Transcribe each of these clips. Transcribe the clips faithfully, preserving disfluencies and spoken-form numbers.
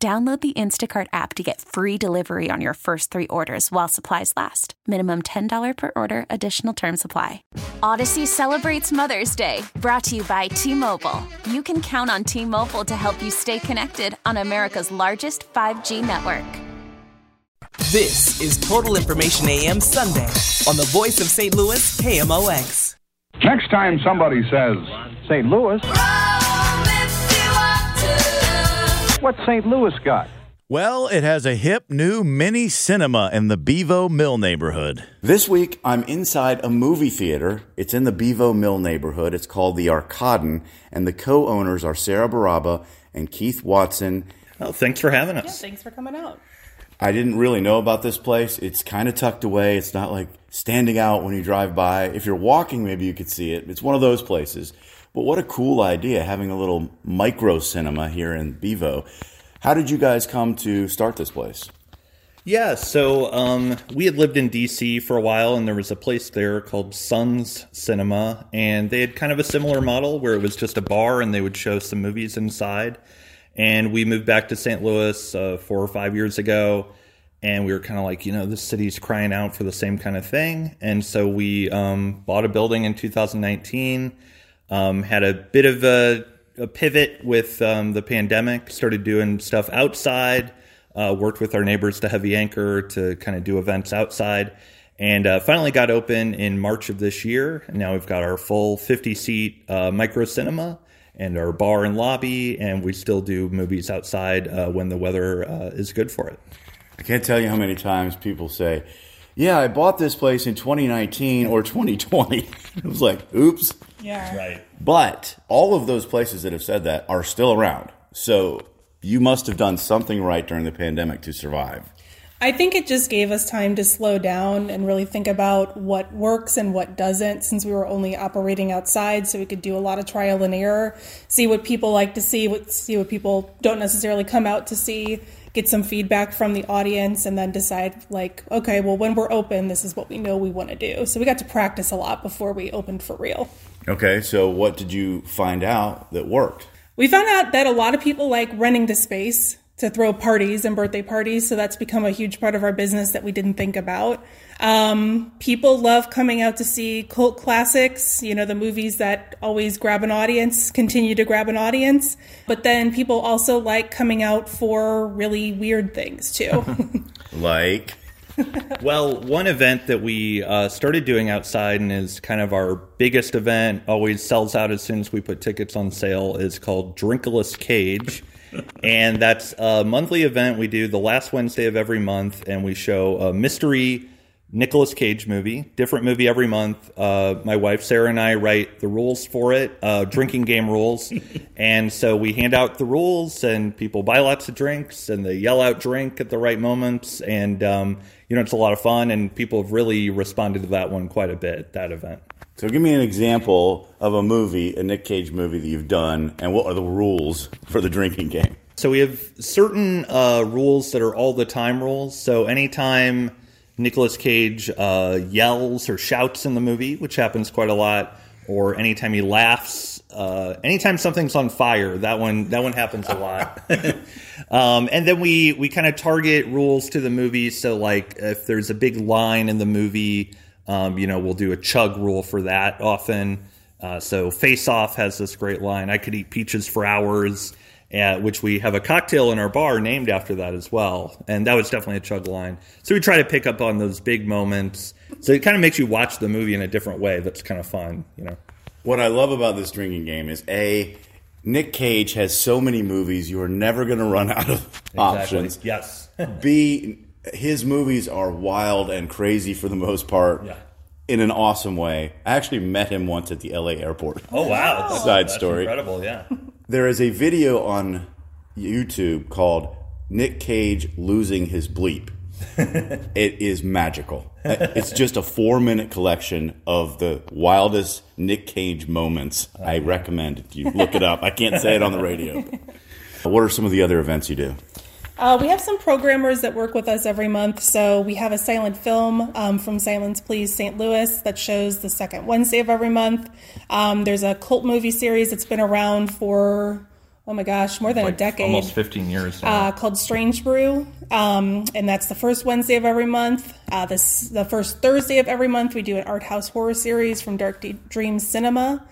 Download the Instacart app to get free delivery on your first three orders while supplies last. Minimum ten dollars per order. Additional terms apply. Odyssey celebrates Mother's Day, brought to you by T-Mobile. You can count on T-Mobile to help you stay connected on America's largest five G network. This is Total Information A M Sunday on the voice of Saint Louis, K M O X. Next time somebody says, Saint Louis... What's Saint Louis got? Well, it has a hip new mini cinema in the Bevo Mill neighborhood. This week, I'm inside a movie theater. It's in the Bevo Mill neighborhood. It's called the Arkadin, and the co-owners are Sarah Baraba and Keith Watson. Oh, thanks for having us. Yeah, thanks for coming out. I didn't really know about this place. It's kind of tucked away. It's not like standing out when you drive by. If you're walking, maybe you could see it. It's one of those places. But what a cool idea, having a little micro cinema here in Bevo. How did you guys come to start this place? Yeah, so um, we had lived in D C for a while, and there was a place there called Sun's Cinema, and they had kind of a similar model where it was just a bar and they would show some movies inside. And we moved back to Saint Louis uh, four or five years ago, and we were kind of like, you know, this city's crying out for the same kind of thing. And so we um, bought a building in two thousand nineteen. Um, had a bit of a, a pivot with um, the pandemic, started doing stuff outside, uh, worked with our neighbors to Heavy Anchor to kind of do events outside, and uh, finally got open in March of this year. And now we've got our full fifty-seat uh, micro cinema and our bar and lobby, and we still do movies outside uh, when the weather uh, is good for it. I can't tell you how many times people say, yeah, I bought this place in twenty nineteen or twenty twenty. It was like, oops. Yeah. Right. But all of those places that have said that are still around. So you must have done something right during the pandemic to survive. I think it just gave us time to slow down and really think about what works and what doesn't, since we were only operating outside. So we could do a lot of trial and error, see what people like to see, what, see what people don't necessarily come out to see, get some feedback from the audience, and then decide, like, okay, well, when we're open, this is what we know we want to do. So we got to practice a lot before we opened for real. Okay, so what did you find out that worked? We found out that a lot of people like renting the space to throw parties and birthday parties, so that's become a huge part of our business that we didn't think about. Um, people love coming out to see cult classics, you know, the movies that always grab an audience, continue to grab an audience. But then people also like coming out for really weird things, too. Like? Well, one event that we uh, started doing outside and is kind of our biggest event, always sells out as soon as we put tickets on sale, is called Drinkolas Cage. And that's a monthly event we do the last Wednesday of every month, and we show a mystery Nicolas Cage movie, different movie every month. Uh, my wife Sarah and I write the rules for it, uh, drinking game rules. And so we hand out the rules, and people buy lots of drinks, and they yell out drink at the right moments. And, um, you know, it's a lot of fun, and people have really responded to that one quite a bit, that event. So give me an example of a movie, a Nick Cage movie that you've done, and what are the rules for the drinking game? So we have certain uh, rules that are all-the-time rules. So anytime Nicolas Cage uh, yells or shouts in the movie, which happens quite a lot, or anytime he laughs, uh, anytime something's on fire, that one that one happens a lot. um, and then we, we kind of target rules to the movie. So, like, if there's a big line in the movie... Um, you know, we'll do a chug rule for that often. Uh, so Face Off has this great line, I could eat peaches for hours, uh, which we have a cocktail in our bar named after that as well. And that was definitely a chug line. So we try to pick up on those big moments. So it kind of makes you watch the movie in a different way. That's kind of fun, you know. What I love about this drinking game is, A, Nick Cage has so many movies, you are never going to run out of exactly. options. Yes. B... His movies are wild and crazy for the most part, yeah. in an awesome way. I actually met him once at the L A airport. Oh, wow. That's, Side that's story. Incredible, yeah. There is a video on YouTube called Nick Cage losing his bleep. It is magical. It's just a four-minute collection of the wildest Nick Cage moments. Oh, I man. recommend it. You look it up. I can't say it on the radio. What are some of the other events you do? Uh, we have some programmers that work with us every month. So we have a silent film um, from Silence, Please Saint Louis that shows the second Wednesday of every month. Um, there's a cult movie series that's been around for... Oh my gosh, more than like a decade. Almost fifteen years. Uh, called Strange Brew. Um, and that's the first Wednesday of every month. Uh, this the first Thursday of every month, we do an art house horror series from Dark Dreams Cinema.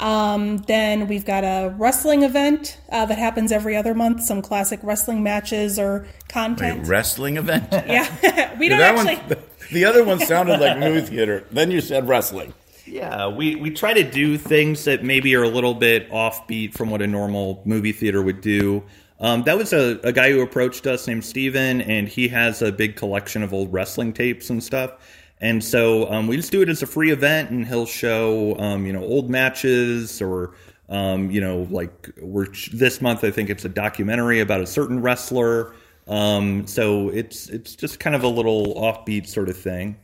Um, then we've got a wrestling event uh, that happens every other month. Some classic wrestling matches or content. A wrestling event? Yeah. we don't yeah, actually... One, the other one sounded like movie theater. Then you said wrestling. Yeah, we, we try to do things that maybe are a little bit offbeat from what a normal movie theater would do. Um, that was a, a guy who approached us named Steven, and he has a big collection of old wrestling tapes and stuff. And so um, we just do it as a free event, and he'll show, um, you know, old matches or, um, you know, like we're this month I think it's a documentary about a certain wrestler. Um, so it's it's just kind of a little offbeat sort of thing.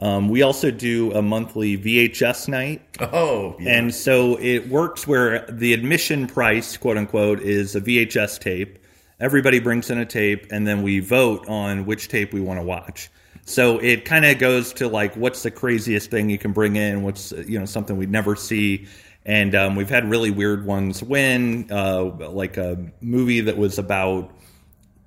Um, we also do a monthly V H S night. Oh, yeah. And so it works where the admission price, quote unquote, is a V H S tape. Everybody brings in a tape, and then we vote on which tape we want to watch. So it kind of goes to like, what's the craziest thing you can bring in? What's, you know, something we'd never see. And um, we've had really weird ones win, uh, like a movie that was about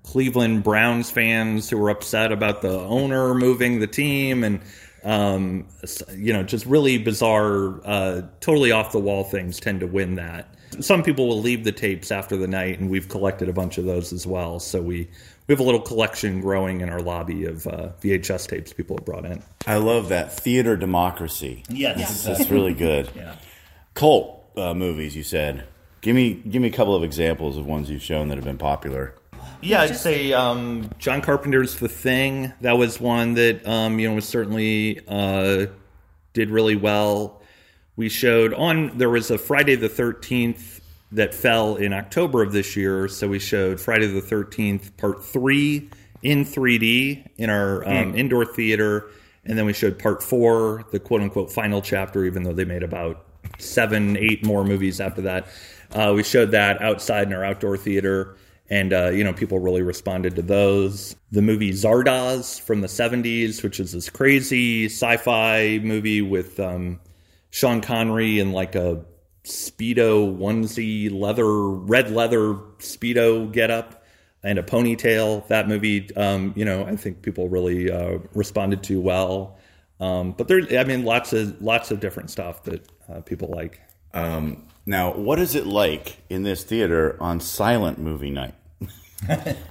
Cleveland Browns fans who were upset about the owner moving the team, and um, you know, just really bizarre, uh, totally off the wall things tend to win that. Some people will leave the tapes after the night, and we've collected a bunch of those as well. So we, we have a little collection growing in our lobby of uh, V H S tapes people have brought in. I love that theater democracy. Yes, yes. That's really good. Yeah. Cult uh, movies, you said. Give me give me a couple of examples of ones you've shown that have been popular. Yeah, I'd say um, John Carpenter's The Thing. That was one that um, you know was certainly uh, did really well. We showed on there was a Friday the thirteenth that fell in October of this year, so we showed Friday the thirteenth Part Three in three D in our um, mm. indoor theater, and then we showed Part Four, the quote unquote final chapter, even though they made about seven, eight more movies after that. Uh, we showed that outside in our outdoor theater. And, uh, you know, people really responded to those. The movie Zardoz from the seventies, which is this crazy sci-fi movie with um, Sean Connery in like a Speedo onesie, leather, red leather Speedo getup and a ponytail. That movie, um, you know, I think people really uh, responded to well. Um, but there's, I mean, lots of lots of different stuff that uh, people like. Um, now, what is it like in this theater on silent movie night?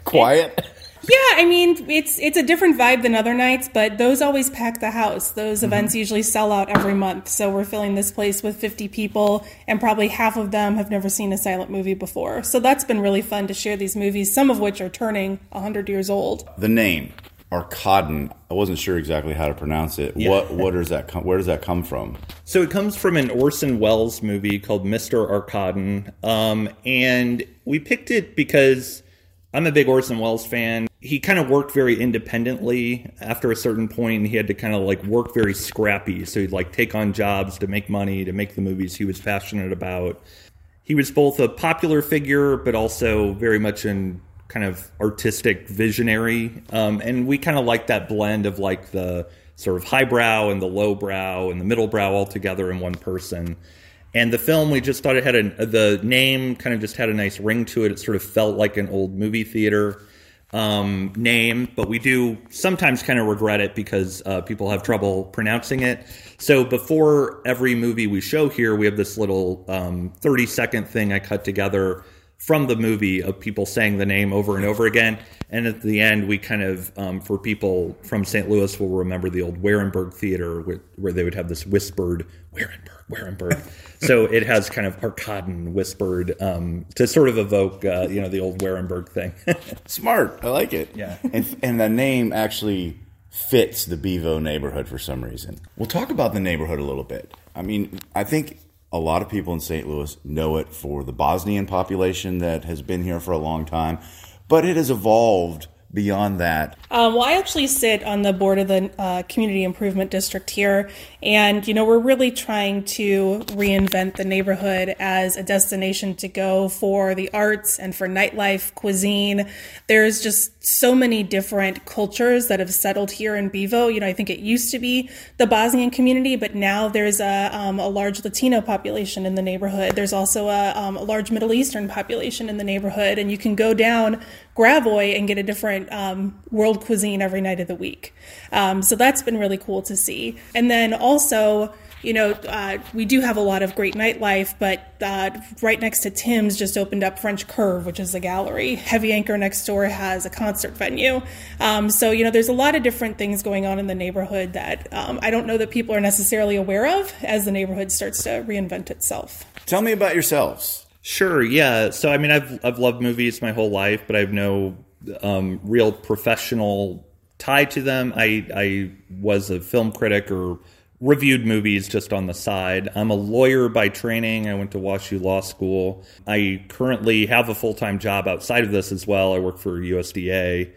Quiet? Yeah, I mean, it's it's a different vibe than other nights, but those always pack the house. Those events mm-hmm. usually sell out every month, so we're filling this place with fifty people, and probably half of them have never seen a silent movie before. So that's been really fun to share these movies, some of which are turning one hundred years old. The name, Arkadin, I wasn't sure exactly how to pronounce it. Yeah. What what does that come, where does that come from? So it comes from an Orson Welles movie called Mister Arkadin, um, and we picked it because I'm a big Orson Welles fan. He kind of worked very independently after a certain point, and he had to kind of like work very scrappy. So he'd like take on jobs to make money, to make the movies he was passionate about. He was both a popular figure, but also very much in kind of artistic visionary. Um, and we kind of like that blend of like the sort of highbrow and the lowbrow and the middlebrow all together in one person. And the film, we just thought it had a, the name kind of just had a nice ring to it. It sort of felt like an old movie theater um, name, but we do sometimes kind of regret it because uh, people have trouble pronouncing it. So before every movie we show here, we have this little um, thirty second thing I cut together from the movie of people saying the name over and over again. And at the end, we kind of, um, for people from Saint Louis, will remember the old Wehrenberg Theater where, where they would have this whispered, Wehrenberg, Wehrenberg. So it has kind of Arkadin whispered um, to sort of evoke, uh, you know, the old Wehrenberg thing. Smart. I like it. Yeah. And, and the name actually fits the Bevo neighborhood for some reason. We'll talk about the neighborhood a little bit. I mean, I think a lot of people in Saint Louis know it for the Bosnian population that has been here for a long time, but it has evolved beyond that. Um, well, I actually sit on the board of the uh, Community Improvement District here, and, you know, we're really trying to reinvent the neighborhood as a destination to go for the arts and for nightlife, cuisine. There's just so many different cultures that have settled here in Bevo. You know, I think it used to be the Bosnian community, but now there's a, um, a large Latino population in the neighborhood. There's also a, um, a large Middle Eastern population in the neighborhood, and you can go down Gravois and get a different um, world cuisine every night of the week. Um, so that's been really cool to see. And then also, you know, uh, we do have a lot of great nightlife, but uh, right next to Tim's just opened up French Curve, which is a gallery. Heavy Anchor next door has a concert venue. Um, so, you know, there's a lot of different things going on in the neighborhood that um, I don't know that people are necessarily aware of as the neighborhood starts to reinvent itself. Tell me about yourselves. Sure, yeah. So, I mean, I've I've loved movies my whole life, but I have no um, real professional tie to them. I I was a film critic or reviewed movies just on the side. I'm a lawyer by training. I went to WashU Law School. I currently have a full-time job outside of this as well. I work for U S D A.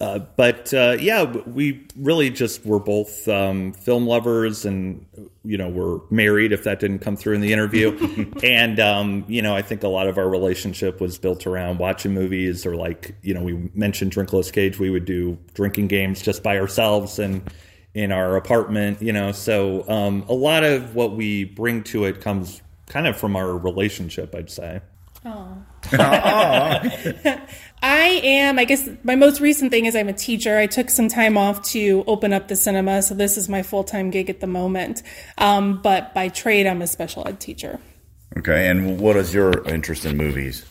Uh, but, uh, yeah, we really just were both um, film lovers and, you know, we're married, if that didn't come through in the interview. and, um, you know, I think a lot of our relationship was built around watching movies or, like, you know, we mentioned Drinkolas Cage. We would do drinking games just by ourselves and in our apartment, you know. So um, a lot of what we bring to it comes kind of from our relationship, I'd say. Oh. I am, I guess my most recent thing is I'm a teacher. I took some time off to open up the cinema, so this is my full-time gig at the moment. Um, but by trade, I'm a special ed teacher. Okay, and what is your interest in movies?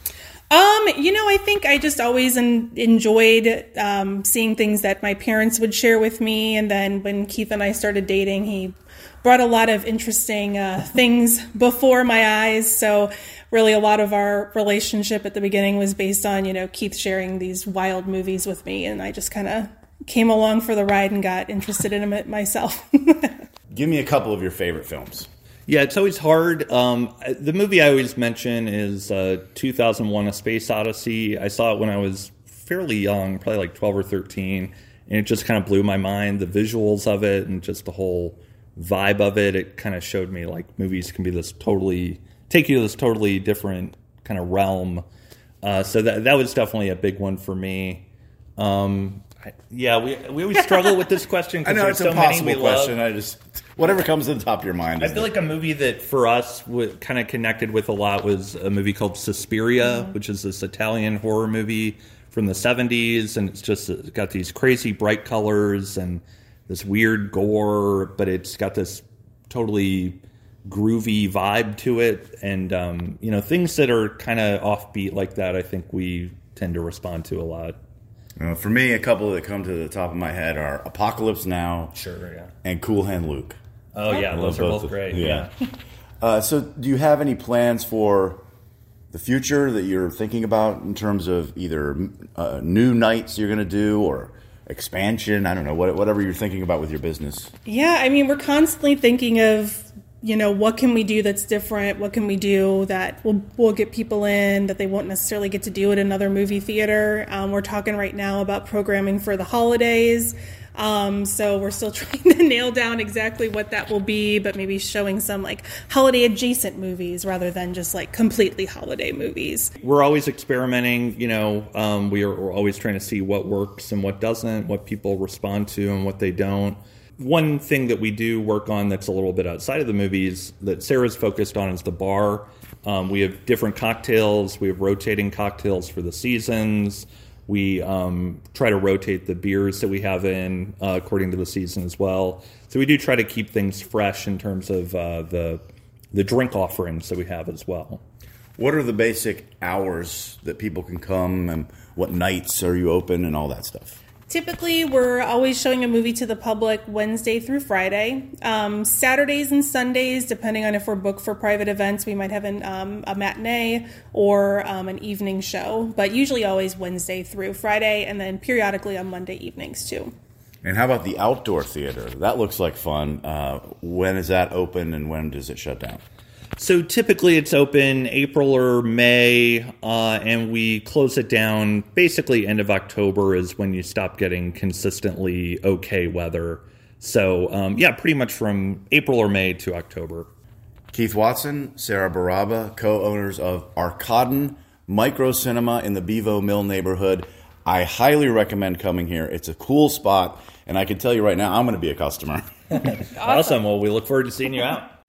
Um, you know, I think I just always en- enjoyed um, seeing things that my parents would share with me, and then when Keith and I started dating, he brought a lot of interesting uh, things before my eyes. So really a lot of our relationship at the beginning was based on, you know, Keith sharing these wild movies with me. And I just kind of came along for the ride and got interested in them myself. Give me a couple of your favorite films. Yeah, it's always hard. Um, the movie I always mention is uh, two thousand one, A Space Odyssey. I saw it when I was fairly young, probably like twelve or thirteen. And it just kind of blew my mind, the visuals of it and just the whole vibe of it. It kind of showed me like movies can be this totally take you to this totally different kind of realm. Uh, so that that was definitely a big one for me. Um, I, yeah, we we always struggle with this question. I know it's so an impossible question. Love. I just whatever comes to the top of your mind. I feel it? like a movie that for us w- kind of connected with a lot was a movie called Suspiria, mm-hmm. which is this Italian horror movie from the seventies, and it's just it's got these crazy bright colors and this weird gore, but it's got this totally groovy vibe to it. And, um, you know, things that are kind of offbeat like that, I think we tend to respond to a lot. Uh, for me, a couple that come to the top of my head are Apocalypse Now sure, yeah. and Cool Hand Luke. Oh, yeah. Those are both, both great. Yeah. yeah. uh, so do you have any plans for the future that you're thinking about in terms of either uh, new nights you're going to do or expansion, I don't know, whatever you're thinking about with your business? Yeah, I mean, we're constantly thinking of, you know, what can we do that's different? What can we do that will will get people in that they won't necessarily get to do at another movie theater? Um, we're talking right now about programming for the holidays. Um, so we're still trying to nail down exactly what that will be, but maybe showing some like holiday adjacent movies rather than just like completely holiday movies. We're always experimenting, you know, um, we are, we're always trying to see what works and what doesn't, what people respond to and what they don't. One thing that we do work on that's a little bit outside of the movies that Sarah's focused on is the bar. Um, we have different cocktails. We have rotating cocktails for the seasons. We um, try to rotate the beers that we have in uh, according to the season as well. So we do try to keep things fresh in terms of uh, the the drink offerings that we have as well. What are the basic hours that people can come and what nights are you open and all that stuff? Typically, we're always showing a movie to the public Wednesday through Friday. Um, Saturdays and Sundays, depending on if we're booked for private events, we might have an, um, a matinee or um, an evening show, but usually always Wednesday through Friday and then periodically on Monday evenings too. And how about the outdoor theater? That looks like fun. Uh, when is that open and when does it shut down? So typically it's open April or May, uh, and we close it down basically end of October is when you stop getting consistently okay weather. So, um, yeah, pretty much from April or May to October. Keith Watson, Sarah Baraba, co-owners of Arkadin, micro cinema in the Bevo Mill neighborhood. I highly recommend coming here. It's a cool spot, and I can tell you right now I'm going to be a customer. Awesome. Well, we look forward to seeing you out.